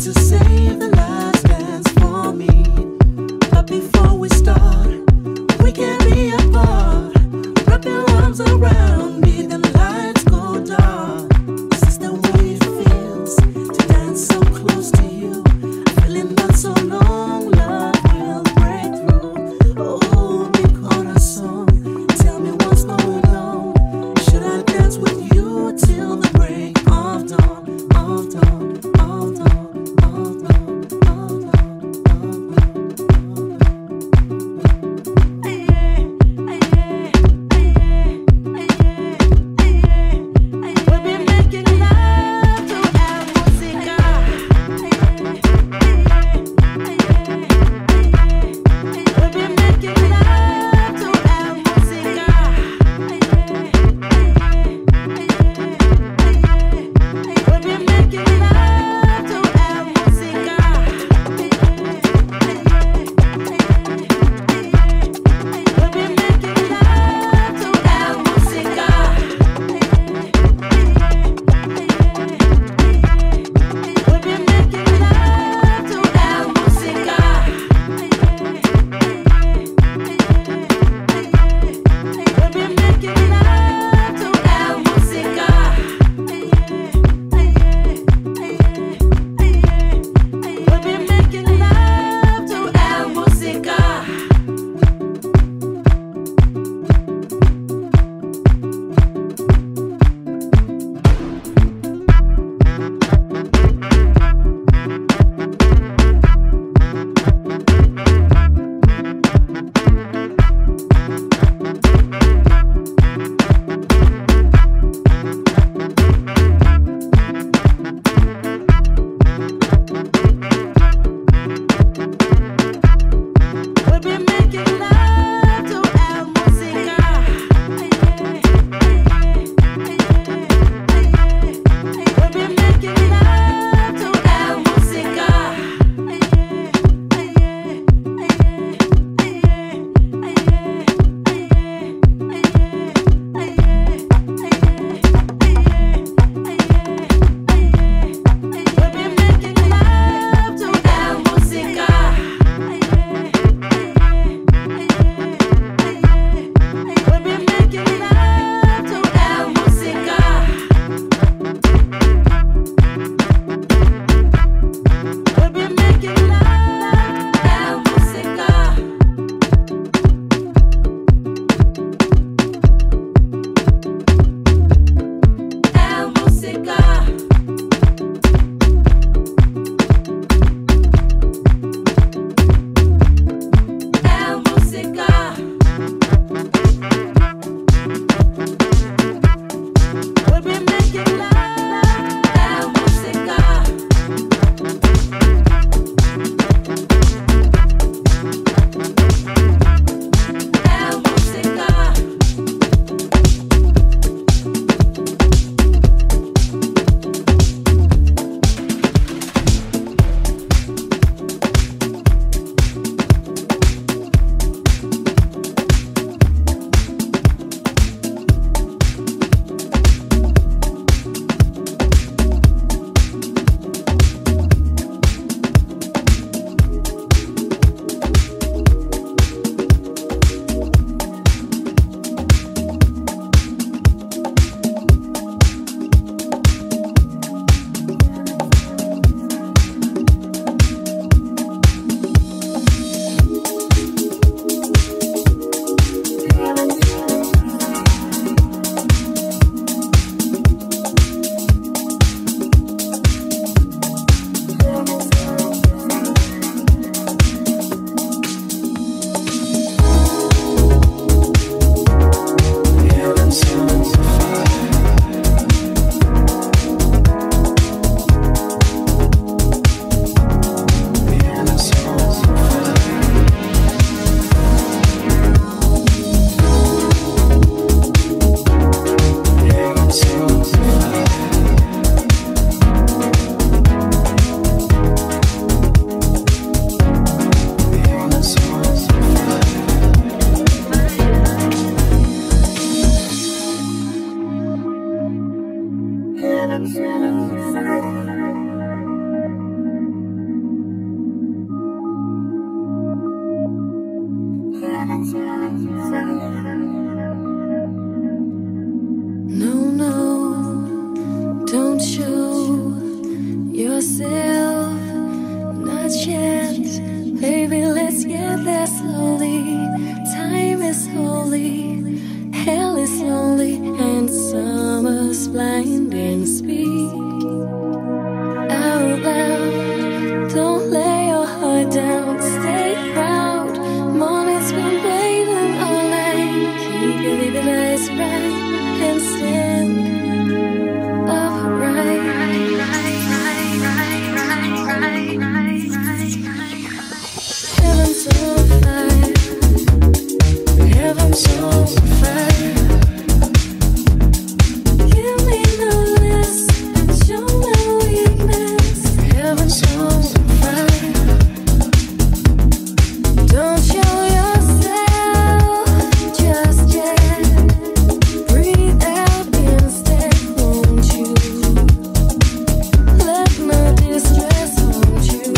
to save the last dance for me. But before we start, we can't be apart. Wrap your arms around me, the lights go dark. This is the way it feels to dance so close to you. Feeling not so long, love will break through. Oh, mi corazón, tell me what's going on. Should I dance with you till the break of dawn, of dawn? Hold on. a chance. Baby, let's get there slowly. Time is holy, hell is lonely, and summer's blinding speed. Out loud, don't lay your heart down. Stay proud, moments been waiting all night. Keep your little eyes bright and stand upright. Heaven's on fire. Give me no less and show no weakness. Heaven's on fire. Don't show yourself just yet. Breathe out instead, won't you? Let my distress haunt you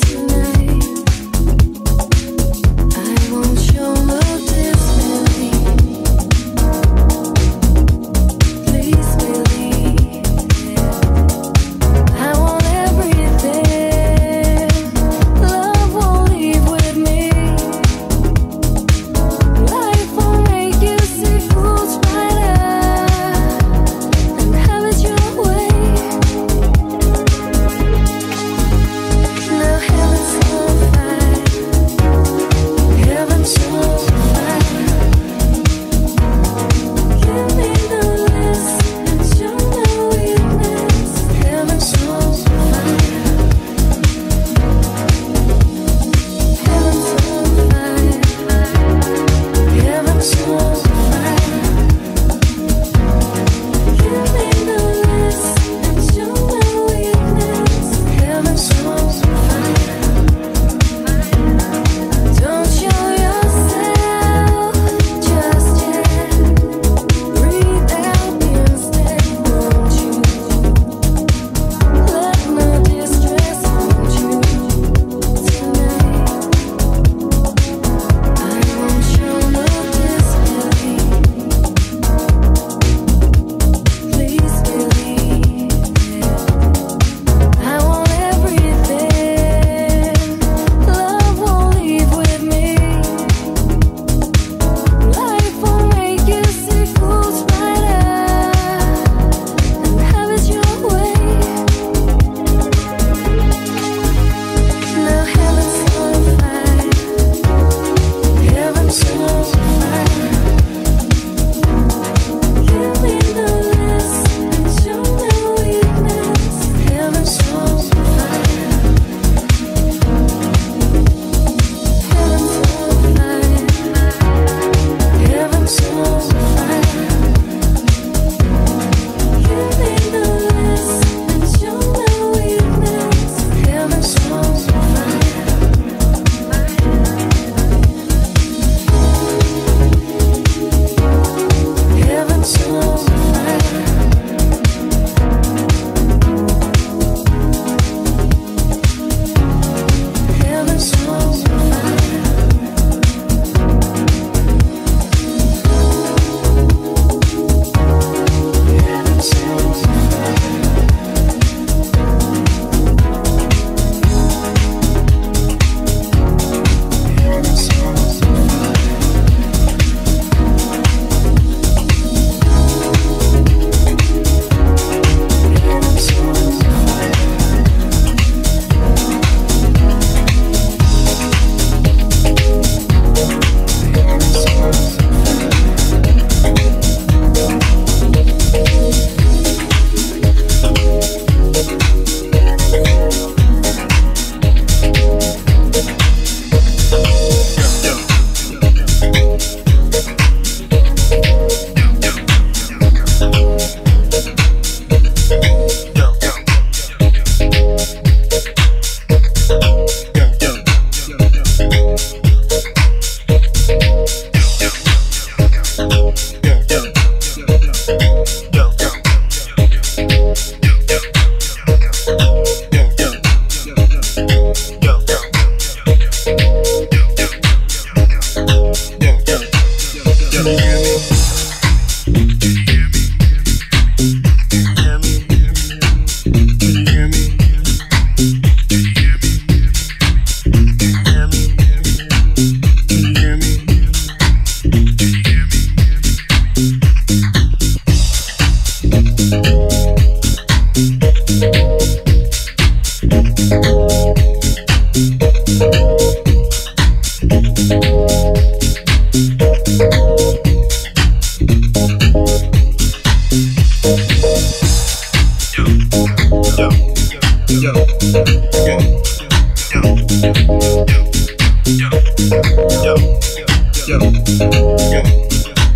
tonight. I won't show no. Please believe, I want everything.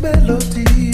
Melody.